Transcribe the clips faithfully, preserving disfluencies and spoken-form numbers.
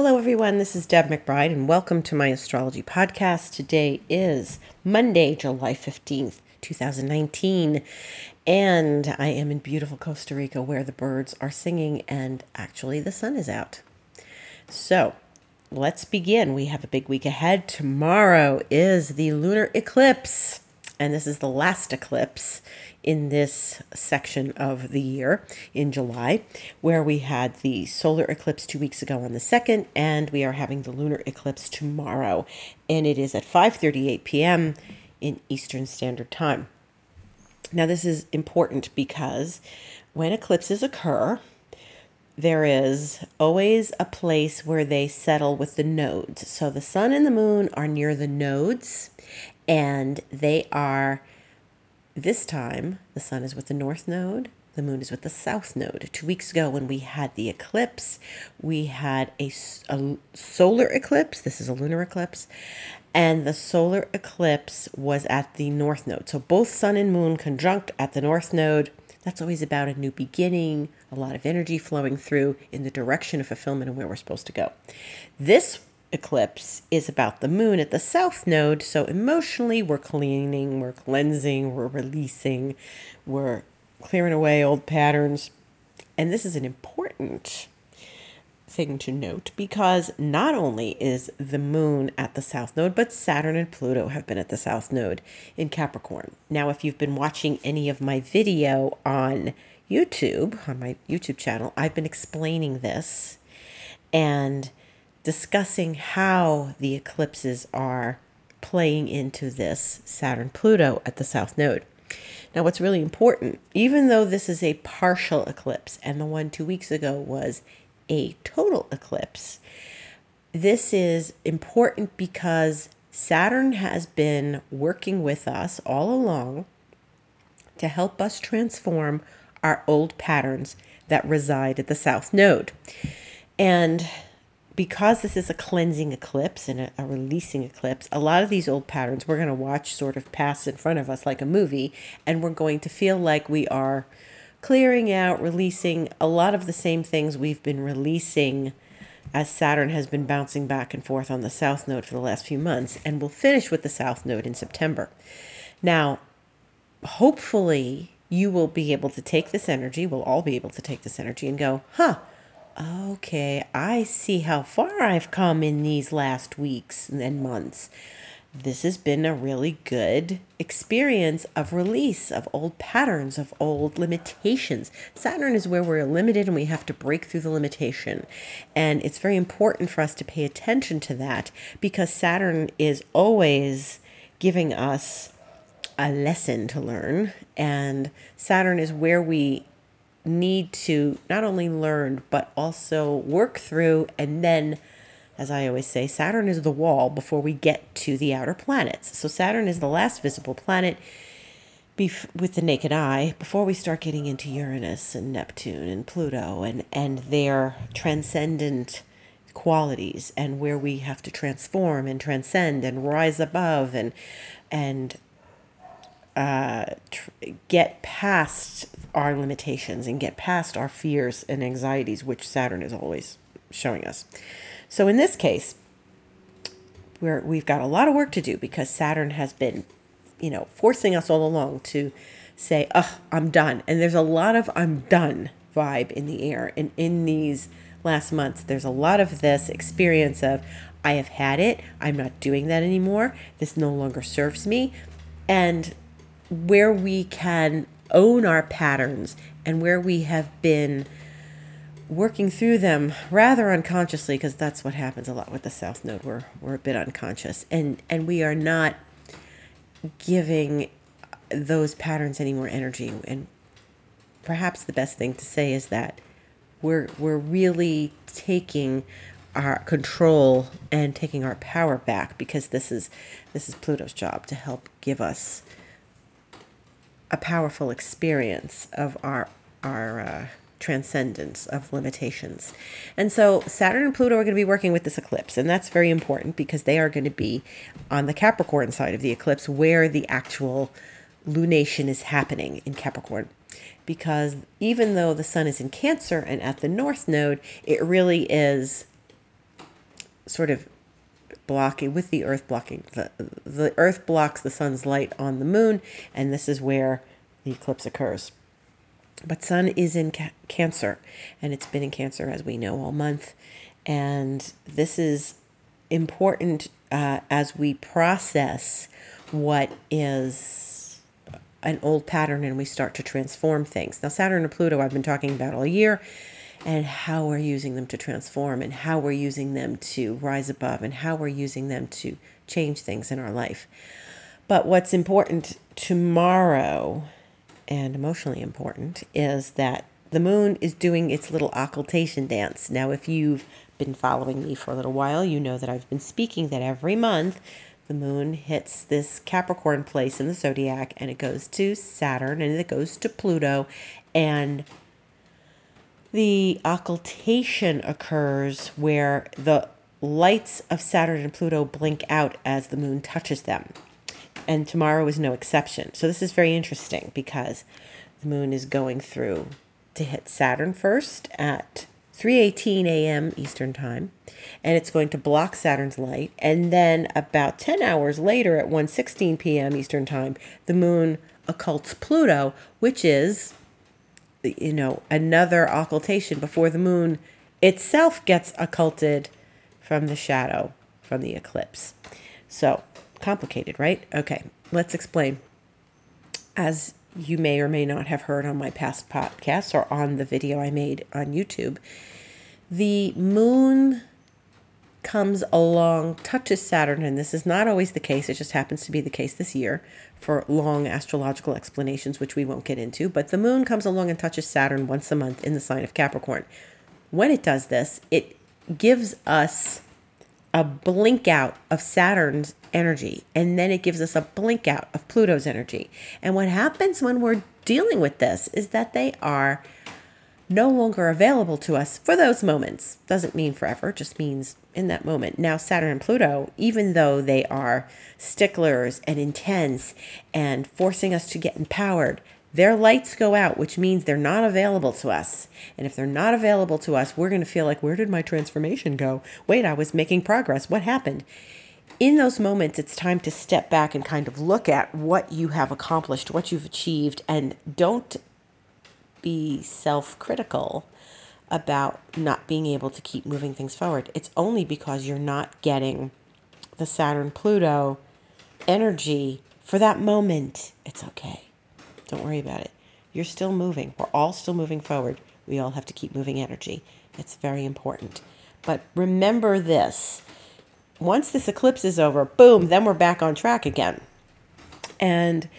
Hello everyone, this is Deb McBride and welcome to my astrology podcast. Today is Monday, July fifteenth, two thousand nineteen, and I am in beautiful Costa Rica where the birds are singing and actually the sun is out. So let's begin. We have a big week ahead. Tomorrow is the lunar eclipse, and this is the last eclipse in this section of the year in July, where we had the solar eclipse two weeks ago on the second, and we are having the lunar eclipse tomorrow, and it is at five thirty-eight p.m. in Eastern Standard Time. Now this is important because when eclipses occur, there is always a place where they settle with the nodes. So the sun and the moon are near the nodes, and they are, this time, the sun is with the North Node, the moon is with the South Node. Two weeks ago when we had the eclipse, we had a, a solar eclipse. This is a lunar eclipse. And the solar eclipse was at the North Node. So both sun and moon conjunct at the North Node. That's always about a new beginning, a lot of energy flowing through in the direction of fulfillment and where we're supposed to go. This eclipse is about the moon at the South Node. So emotionally, we're cleaning, we're cleansing, we're releasing, we're clearing away old patterns. And this is an important thing to note because not only is the moon at the South Node, but Saturn and Pluto have been at the South Node in Capricorn. Now, if you've been watching any of my video on YouTube, on my YouTube channel, I've been explaining this and discussing how the eclipses are playing into this Saturn-Pluto at the South Node. Now, what's really important, even though this is a partial eclipse and the one two weeks ago was a total eclipse, this is important because Saturn has been working with us all along to help us transform our old patterns that reside at the South Node. And because this is a cleansing eclipse and a, a releasing eclipse, a lot of these old patterns we're going to watch sort of pass in front of us like a movie, and we're going to feel like we are clearing out, releasing a lot of the same things we've been releasing as Saturn has been bouncing back and forth on the South Node for the last few months, and we'll finish with the South Node in September. Now, hopefully you will be able to take this energy, we'll all be able to take this energy and go, huh, okay, I see how far I've come in these last weeks and months. This has been a really good experience of release of old patterns, of old limitations. Saturn is where we're limited and we have to break through the limitation. And it's very important for us to pay attention to that because Saturn is always giving us a lesson to learn. And Saturn is where we need to not only learn, but also work through and then, as I always say, Saturn is the wall before we get to the outer planets. So Saturn is the last visible planet bef- with the naked eye before we start getting into Uranus and Neptune and Pluto and, and their transcendent qualities and where we have to transform and transcend and rise above and and uh, tr- get past our limitations and get past our fears and anxieties, which Saturn is always showing us. So in this case, we're, we've got a lot of work to do because Saturn has been, you know, forcing us all along to say, oh, I'm done. And there's a lot of I'm done vibe in the air. And in these last months, there's a lot of this experience of I have had it. I'm not doing that anymore. This no longer serves me. And where we can own our patterns and where we have been working through them rather unconsciously, because that's what happens a lot with the South Node. We're, we're a bit unconscious and, and we are not giving those patterns any more energy. And perhaps the best thing to say is that we're, we're really taking our control and taking our power back, because this is, this is Pluto's job to help give us a powerful experience of our, our, uh, transcendence of limitations. And so Saturn and Pluto are going to be working with this eclipse, and that's very important because they are going to be on the Capricorn side of the eclipse where the actual lunation is happening in Capricorn. Because even though the sun is in Cancer and at the North Node, it really is sort of blocking, with the earth blocking, the, the earth blocks the sun's light on the moon, and this is where the eclipse occurs. But sun is in ca- Cancer, and it's been in Cancer, as we know, all month. And this is important uh, as we process what is an old pattern and we start to transform things. Now, Saturn and Pluto, I've been talking about all year, and how we're using them to transform, and how we're using them to rise above, and how we're using them to change things in our life. But what's important tomorrow, and emotionally important, is that the moon is doing its little occultation dance. Now, if you've been following me for a little while, you know that I've been speaking that every month the moon hits this Capricorn place in the zodiac, and it goes to Saturn, and it goes to Pluto, and the occultation occurs where the lights of Saturn and Pluto blink out as the moon touches them. And tomorrow is no exception. So this is very interesting because the moon is going through to hit Saturn first at three eighteen a.m. Eastern Time, and it's going to block Saturn's light. And then about ten hours later at one sixteen p.m. Eastern Time, the moon occults Pluto, which is, you know, another occultation before the moon itself gets occulted from the shadow, from the eclipse. So complicated, right? Okay, let's explain. As you may or may not have heard on my past podcasts or on the video I made on YouTube, the moon comes along, touches Saturn, and this is not always the case. It just happens to be the case this year for long astrological explanations, which we won't get into. But the moon comes along and touches Saturn once a month in the sign of Capricorn. When it does this, it gives us a blink out of Saturn's energy, and then it gives us a blink out of Pluto's energy. And what happens when we're dealing with this is that they are no longer available to us for those moments. Doesn't mean forever, just means in that moment. Now, Saturn and Pluto, even though they are sticklers and intense and forcing us to get empowered, their lights go out, which means they're not available to us. And if they're not available to us, we're going to feel like, where did my transformation go? Wait, I was making progress. What happened? In those moments, it's time to step back and kind of look at what you have accomplished, what you've achieved, and don't be self-critical about not being able to keep moving things forward. It's only because you're not getting the Saturn-Pluto energy for that moment. It's okay. Don't worry about it. You're still moving. We're all still moving forward. We all have to keep moving energy. It's very important. But remember this. Once this eclipse is over, boom, then we're back on track again. And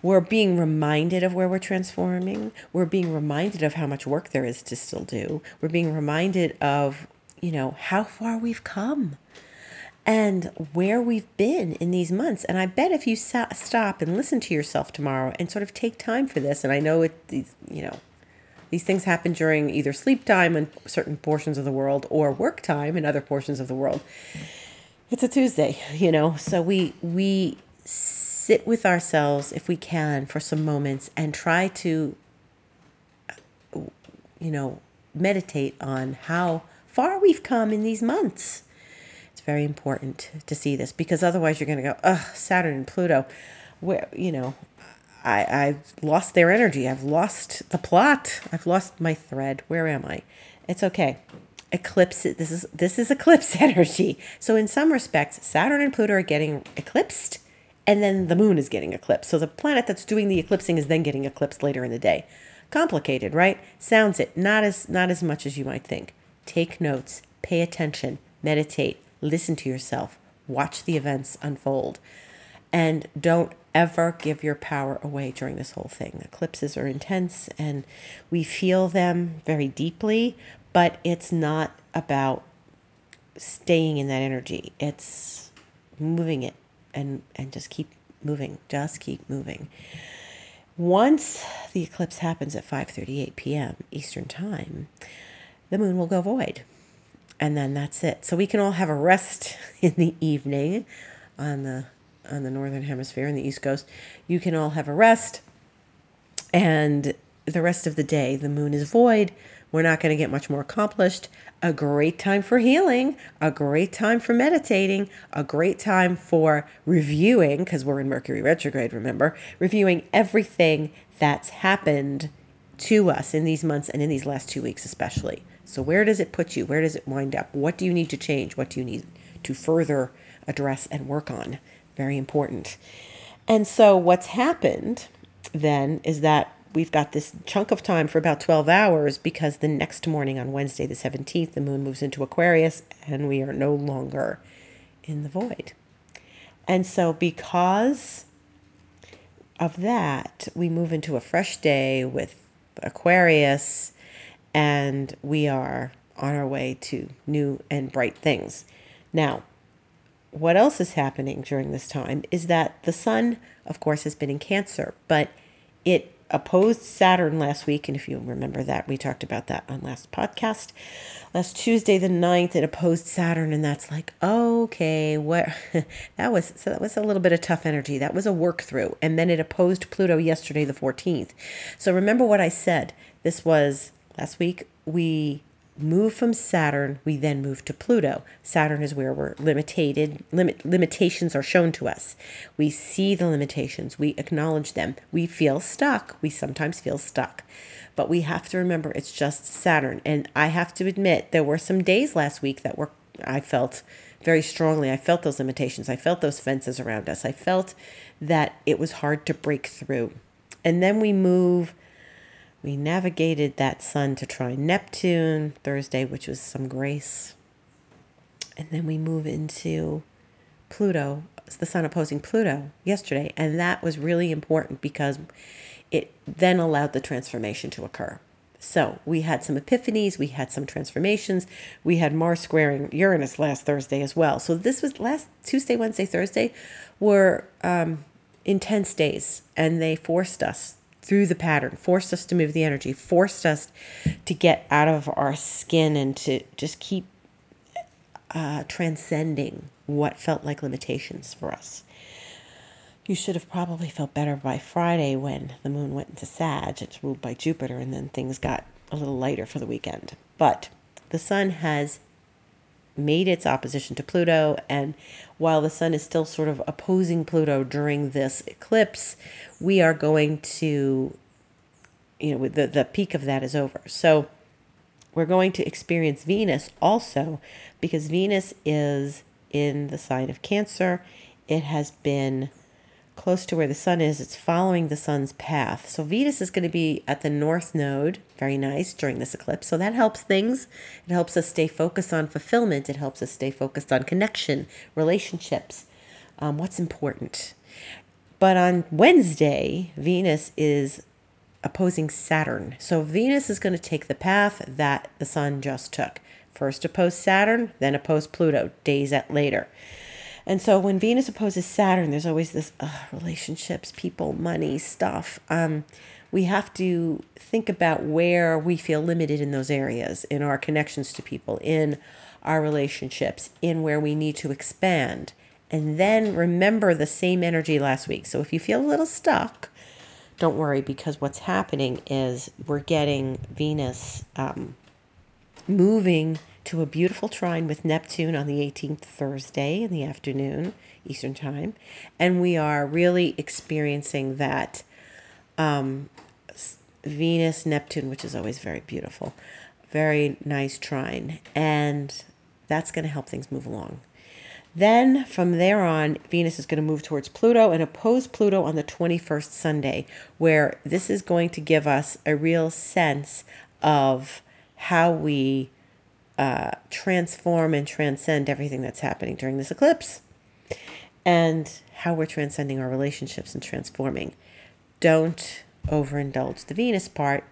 we're being reminded of where we're transforming. We're being reminded of how much work there is to still do. We're being reminded of, you know, how far we've come and where we've been in these months. And I bet if you sa- stop and listen to yourself tomorrow and sort of take time for this, and I know it, these, you know, these things happen during either sleep time in certain portions of the world or work time in other portions of the world. It's a Tuesday, you know, so we we sit with ourselves if we can for some moments and try to, you know, meditate on how far we've come in these months. It's very important to see this because otherwise you're going to go, ugh, Saturn and Pluto, where, you know, I, I've lost their energy. I've lost the plot. I've lost my thread. Where am I? It's okay. Eclipse, this is this is eclipse energy. So in some respects, Saturn and Pluto are getting eclipsed, and then the moon is getting eclipsed. So the planet that's doing the eclipsing is then getting eclipsed later in the day. Complicated, right? Sounds it. Not as not as much as you might think. Take notes, pay attention, meditate, listen to yourself, watch the events unfold. And don't ever give your power away during this whole thing. Eclipses are intense and we feel them very deeply. But it's not about staying in that energy. It's moving it and, and just keep moving. Just keep moving. Once the eclipse happens at five thirty-eight p.m. Eastern Time, the moon will go void. And then that's it. So we can all have a rest in the evening on the on the Northern Hemisphere, in the East Coast. You can all have a rest. And the rest of the day, the moon is void. We're not going to get much more accomplished. A great time for healing, a great time for meditating, a great time for reviewing, because we're in Mercury retrograde, remember, reviewing everything that's happened to us in these months and in these last two weeks especially. So where does it put you? Where does it wind up? What do you need to change? What do you need to further address and work on? Very important. And so what's happened then is that we've got this chunk of time for about twelve hours, because the next morning on Wednesday the seventeenth, the moon moves into Aquarius and we are no longer in the void. And so because of that, we move into a fresh day with Aquarius and we are on our way to new and bright things. Now, what else is happening during this time is that the sun, of course, has been in Cancer, but it opposed Saturn last week. And if you remember that, we talked about that on last podcast. Last Tuesday, the ninth, it opposed Saturn. And that's like, okay, what? that was, so that was a little bit of tough energy. That was a work through. And then it opposed Pluto yesterday, the fourteenth. So remember what I said. This was last week. We move from Saturn, we then move to Pluto. Saturn is where we're limited, limit, limitations are shown to us. We see the limitations, we acknowledge them, we feel stuck, we sometimes feel stuck. But we have to remember it's just Saturn. And I have to admit, there were some days last week that were, I felt very strongly, I felt those limitations, I felt those fences around us, I felt that it was hard to break through. And then we move We navigated that sun to trine Neptune Thursday, which was some grace. And then we move into Pluto, the sun opposing Pluto yesterday. And that was really important because it then allowed the transformation to occur. So we had some epiphanies, we had some transformations. We had Mars squaring Uranus last Thursday as well. So this was last Tuesday, Wednesday, Thursday were um, intense days, and they forced us through the pattern, forced us to move the energy, forced us to get out of our skin and to just keep uh, transcending what felt like limitations for us. You should have probably felt better by Friday when the moon went into Sag. It's ruled by Jupiter, and then things got a little lighter for the weekend. But the sun has made its opposition to Pluto, and while the sun is still sort of opposing Pluto during this eclipse, we are going to, you know, the, the peak of that is over. So we're going to experience Venus also, because Venus is in the sign of Cancer. It has been close to where the sun is. It's following the sun's path. So Venus is going to be at the North Node, very nice, during this eclipse. So that helps things. It helps us stay focused on fulfillment. It helps us stay focused on connection, relationships, um, what's important. But on Wednesday, Venus is opposing Saturn. So Venus is going to take the path that the sun just took. First oppose Saturn, then oppose Pluto days later. And so when Venus opposes Saturn, there's always this uh, relationships, people, money, stuff. Um, we have to think about where we feel limited in those areas, in our connections to people, in our relationships, in where we need to expand. And then remember the same energy last week. So if you feel a little stuck, don't worry, because what's happening is we're getting Venus um, moving to a beautiful trine with Neptune on the eighteenth, Thursday in the afternoon, Eastern Time. And we are really experiencing that um, Venus, Neptune, which is always very beautiful, very nice trine. And that's going to help things move along. Then from there on, Venus is going to move towards Pluto and oppose Pluto on the twenty-first Sunday, where this is going to give us a real sense of how we Uh, transform and transcend everything that's happening during this eclipse, and how we're transcending our relationships and transforming. Don't overindulge the Venus part.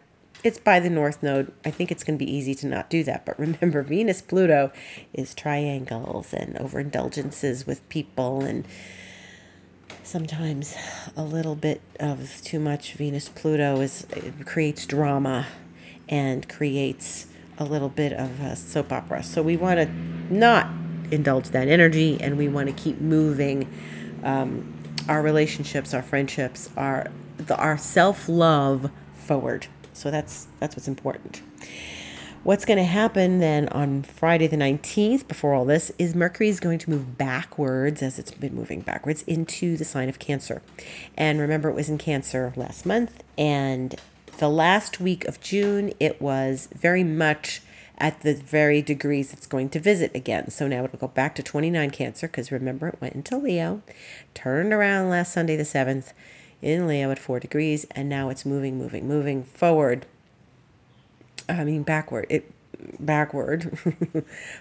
It's by the North Node. I think it's going to be easy to not do that. But remember, Venus Pluto is triangles and overindulgences with people, and sometimes a little bit of too much Venus Pluto is it creates drama and creates a little bit of a soap opera. So we want to not indulge that energy, and we want to keep moving um, our relationships, our friendships, our the, our self-love forward. So that's that's what's important. What's going to happen then on Friday the nineteenth, before all this, is Mercury is going to move backwards, as it's been moving backwards, into the sign of Cancer. And remember, it was in Cancer last month. And the last week of June, it was very much at the very degrees it's going to visit again. So now it'll go back to twenty-nine Cancer, because remember, it went into Leo, turned around last Sunday the seventh in Leo at four degrees, and now it's moving, moving, moving forward. I mean, backward, it backward,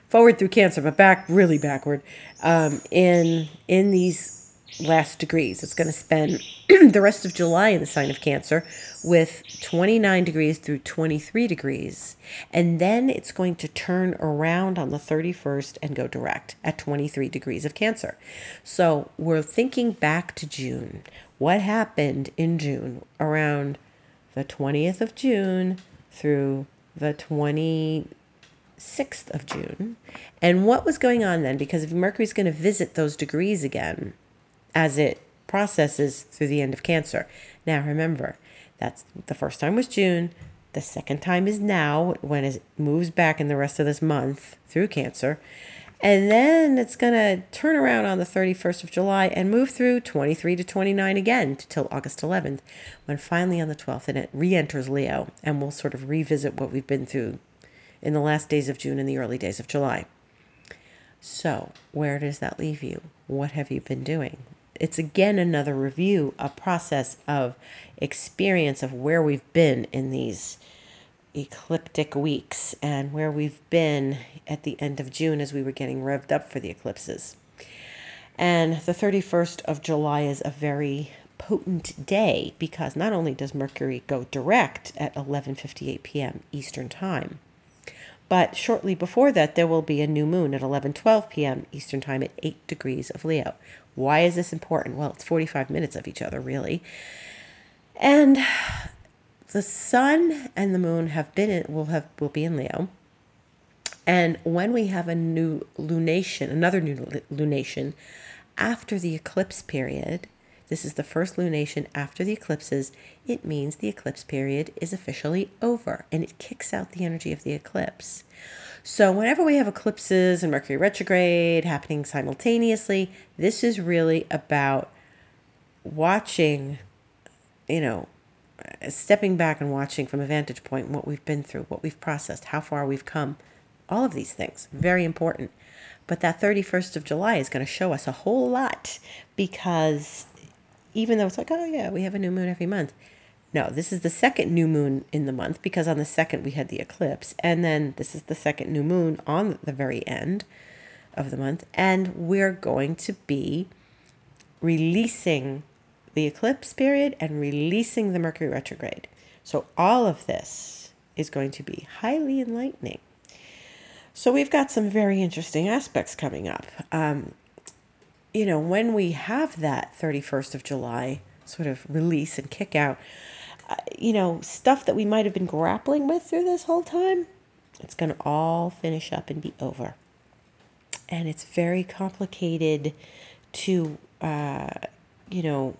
forward through Cancer, but back really backward um, in, in these last degrees. It's going to spend the rest of July in the sign of Cancer with twenty-nine degrees through twenty-three degrees. And then it's going to turn around on the thirty-first and go direct at twenty-three degrees of Cancer. So we're thinking back to June. What happened in June around the twentieth of June through the twenty-sixth of June, and what was going on then? Because if Mercury's going to visit those degrees again as it processes through the end of Cancer. Now remember, that's the first time was June, the second time is now when it moves back in the rest of this month through Cancer, and then it's going to turn around on the thirty-first of July and move through twenty-three to twenty-nine again till August eleventh, when finally on the twelfth and it re-enters Leo, and we'll sort of revisit what we've been through in the last days of June and the early days of July. So where does that leave you? What have you been doing? It's again another review, a process of experience of where we've been in these ecliptic weeks and where we've been at the end of June as we were getting revved up for the eclipses. And the thirty-first of July is a very potent day, because not only does Mercury go direct at eleven fifty-eight p.m. Eastern Time, but shortly before that there will be a new moon at eleven twelve p.m. Eastern Time at eight degrees of Leo. Why is this important? Well, it's forty-five minutes of each other, really. And the sun and the moon have been in, will have will be in Leo, and when we have a new lunation, another new lunation after the eclipse period, this is the first lunation after the eclipses. It means the eclipse period is officially over, and it kicks out the energy of the eclipse. So whenever we have eclipses and Mercury retrograde happening simultaneously, this is really about watching, you know, stepping back and watching from a vantage point what we've been through, what we've processed, how far we've come, all of these things, very important. But that thirty-first of July is going to show us a whole lot, because even though it's like, oh yeah, we have a new moon every month. No, this is the second new moon in the month, because on the second we had the eclipse, and then this is the second new moon on the very end of the month. And we're going to be releasing the eclipse period and releasing the Mercury retrograde. So all of this is going to be highly enlightening. So we've got some very interesting aspects coming up. Um, you know, when we have that thirty-first of July sort of release and kick out, uh, you know, stuff that we might have been grappling with through this whole time, it's going to all finish up and be over. And it's very complicated to, uh, you know,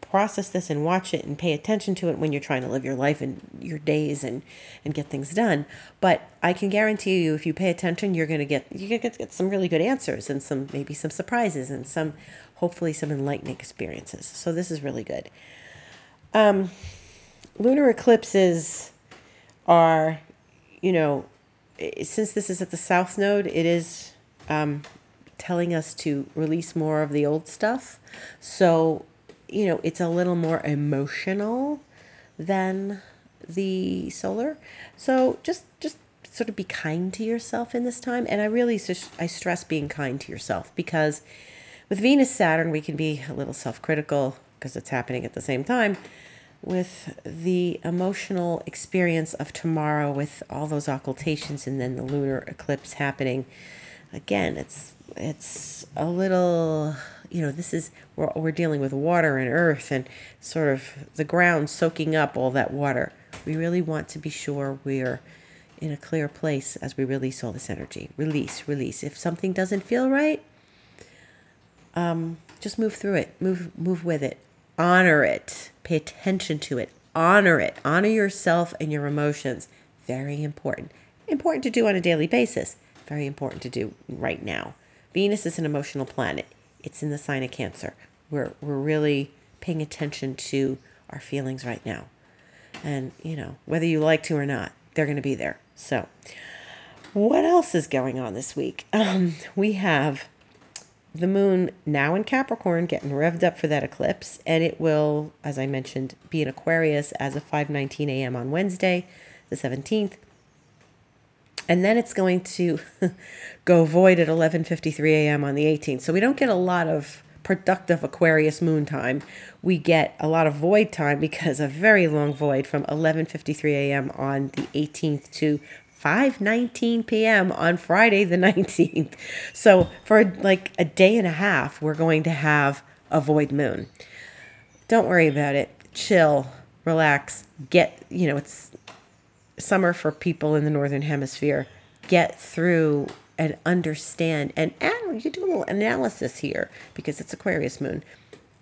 process this and watch it and pay attention to it when you're trying to live your life and your days and, and get things done. But I can guarantee you, if you pay attention, you're going to get, you're going to get some really good answers, and some, maybe some surprises, and some, hopefully some enlightening experiences. So this is really good. Um, lunar eclipses are, you know, since this is at the South Node, it is, um, telling us to release more of the old stuff. So, you know, it's a little more emotional than the solar. So just, just sort of be kind to yourself in this time. And I really, I stress being kind to yourself, because with Venus Saturn, we can be a little self-critical because it's happening at the same time with the emotional experience of tomorrow with all those occultations, and then the lunar eclipse happening again. It's, it's a little, you know, this is, we're, we're dealing with water and earth, and sort of the ground soaking up all that water. We really want to be sure we're in a clear place as we release all this energy. Release, release. If something doesn't feel right, um, just move through it. Move, move with it. Honor it. Pay attention to it. Honor it. Honor yourself and your emotions. Very important. important to do on a daily basis, very important to do right now. Venus is an emotional planet. It's in the sign of Cancer. We're, we're really paying attention to our feelings right now. And, you know, whether you like to or not, they're going to be there. So what else is going on this week? Um, we have the moon now in Capricorn getting revved up for that eclipse. And it will, as I mentioned, be in Aquarius as of five nineteen a.m. on Wednesday, the seventeenth. And then it's going to go void at eleven fifty-three a.m. on the eighteenth. So we don't get a lot of productive Aquarius moon time. We get a lot of void time because a very long void from eleven fifty-three a.m. on the eighteenth to five nineteen p.m. on Friday the nineteenth. So for like a day and a half, we're going to have a void moon. Don't worry about it. Chill, relax, get, you know, it's summer for people in the northern hemisphere. Get through and understand, and you do a little analysis here because it's Aquarius moon,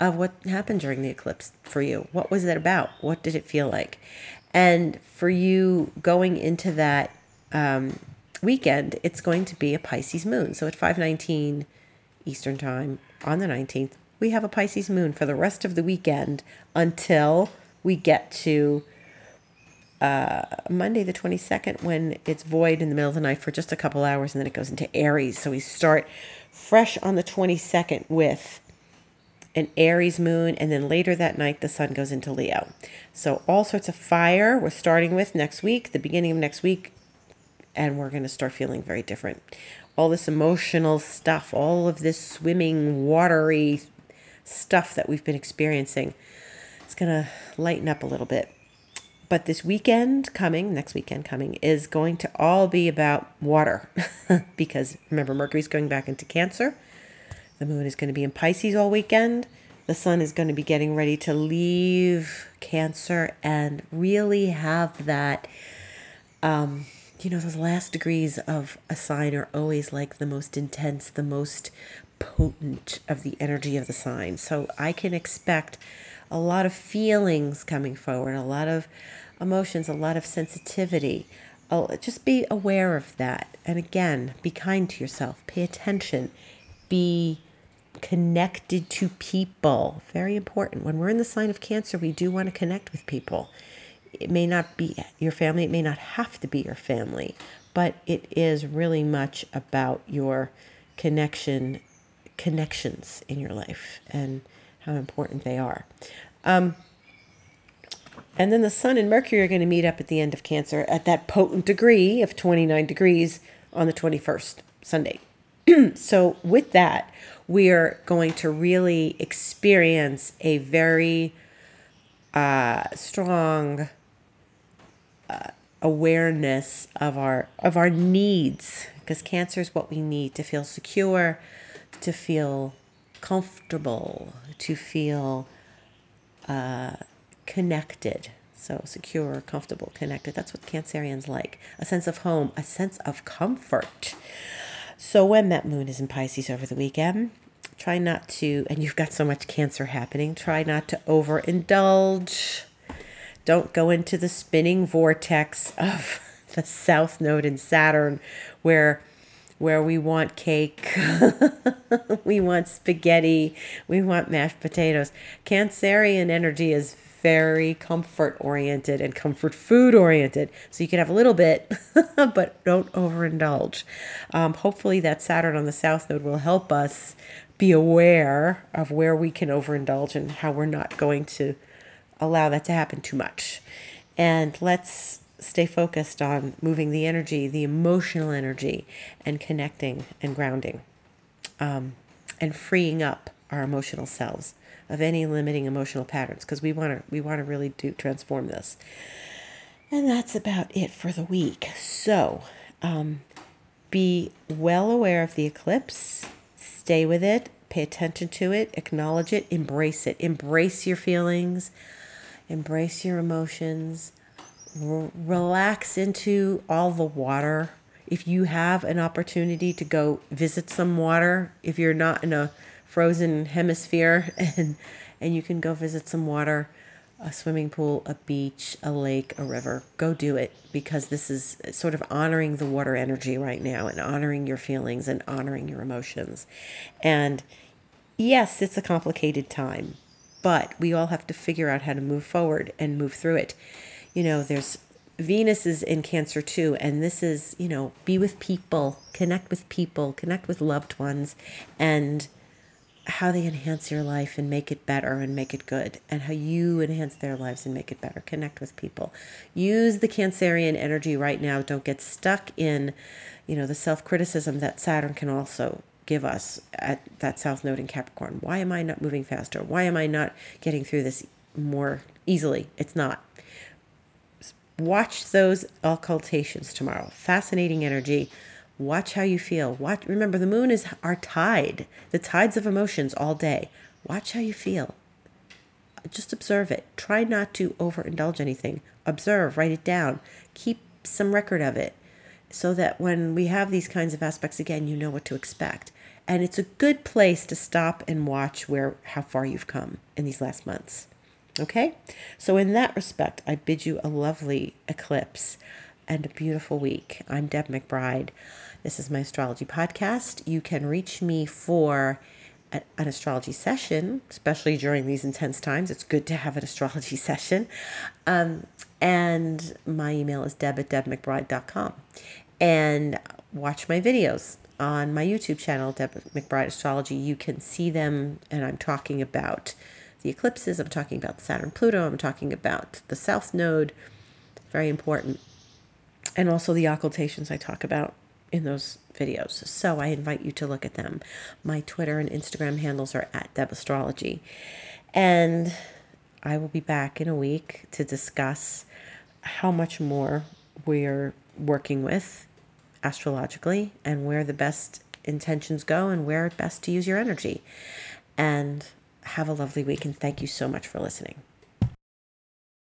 of what happened during the eclipse for you. What was it about? What did it feel like? And for you going into that um, weekend, it's going to be a Pisces moon. So at five nineteen Eastern time on the nineteenth, we have a Pisces moon for the rest of the weekend until we get to Uh, Monday the twenty-second, when it's void in the middle of the night for just a couple hours, and then it goes into Aries. So we start fresh on the twenty-second with an Aries moon, and then later that night the sun goes into Leo. So all sorts of fire we're starting with next week, the beginning of next week, and we're going to start feeling very different. All this emotional stuff, all of this swimming, watery stuff that we've been experiencing, it's going to lighten up a little bit. But this weekend coming, next weekend coming, is going to all be about water. Because remember, Mercury's going back into Cancer. The moon is going to be in Pisces all weekend. The sun is going to be getting ready to leave Cancer and really have that, um, you know, those last degrees of a sign are always like the most intense, the most potent of the energy of the sign. So I can expect a lot of feelings coming forward, a lot of emotions, a lot of sensitivity. I'll just be aware of that. And again, be kind to yourself, pay attention, be connected to people. Very important. When we're in the sign of Cancer, we do want to connect with people. It may not be your family, it may not have to be your family, but it is really much about your connection, connections in your life, and how important they are. Um, and then the sun and Mercury are going to meet up at the end of Cancer at that potent degree of twenty-nine degrees on the twenty-first, Sunday. So with that, we are going to really experience a very uh, strong uh, awareness of our, of our needs, because Cancer is what we need to feel secure, to feel comfortable, to feel uh, connected. So secure, comfortable, connected. That's what Cancerians like. A sense of home, a sense of comfort. So when that moon is in Pisces over the weekend, try not to, and you've got so much Cancer happening, try not to overindulge. Don't go into the spinning vortex of the South Node in Saturn, where where we want cake, we want spaghetti, we want mashed potatoes. Cancerian energy is very comfort-oriented and comfort food-oriented. So you can have a little bit, but don't overindulge. Um, hopefully that Saturn on the South Node will help us be aware of where we can overindulge and how we're not going to allow that to happen too much. And let's stay focused on moving the energy, the emotional energy, and connecting and grounding, um, and freeing up our emotional selves of any limiting emotional patterns, because we want to we want to really do transform this. And that's about it for the week. So um, be well aware of the eclipse. Stay with it. Pay attention to it. Acknowledge it. Embrace it. Embrace your feelings. Embrace your emotions. Relax into all the water. If you have an opportunity to go visit some water, if you're not in a frozen hemisphere, and and you can go visit some water, a swimming pool, a beach, a lake, a river, go do it, because this is sort of honoring the water energy right now and honoring your feelings and honoring your emotions. And yes, it's a complicated time, but we all have to figure out how to move forward and move through it. You know, there's Venus is in Cancer too, and this is, you know, be with people, connect with people, connect with loved ones, and how they enhance your life and make it better and make it good, and how you enhance their lives and make it better. Connect with people. Use the Cancerian energy right now. Don't get stuck in, you know, the self-criticism that Saturn can also give us at that South Node in Capricorn. Why am I not moving faster? Why am I not getting through this more easily? It's not. Watch those occultations tomorrow. Fascinating energy. Watch how you feel. Watch. Remember, the moon is our tide, the tides of emotions all day. Watch how you feel. Just observe it. Try not to overindulge anything. Observe, write it down. Keep some record of it so that when we have these kinds of aspects again, you know what to expect. And it's a good place to stop and watch where how far you've come in these last months. Okay? So in that respect, I bid you a lovely eclipse and a beautiful week. I'm Deb McBride. This is my astrology podcast. You can reach me for a, an astrology session, especially during these intense times. It's good to have an astrology session. Um, and my email is deb at deb mcbride dot com. And watch my videos on my YouTube channel, Deb McBride Astrology. You can see them, and I'm talking about the eclipses. I'm talking about Saturn-Pluto. I'm talking about the South Node. Very important. And also the occultations I talk about in those videos. So I invite you to look at them. My Twitter and Instagram handles are at DevAstrology. And I will be back in a week to discuss how much more we're working with astrologically and where the best intentions go and where best to use your energy. And have a lovely week. And thank you so much for listening.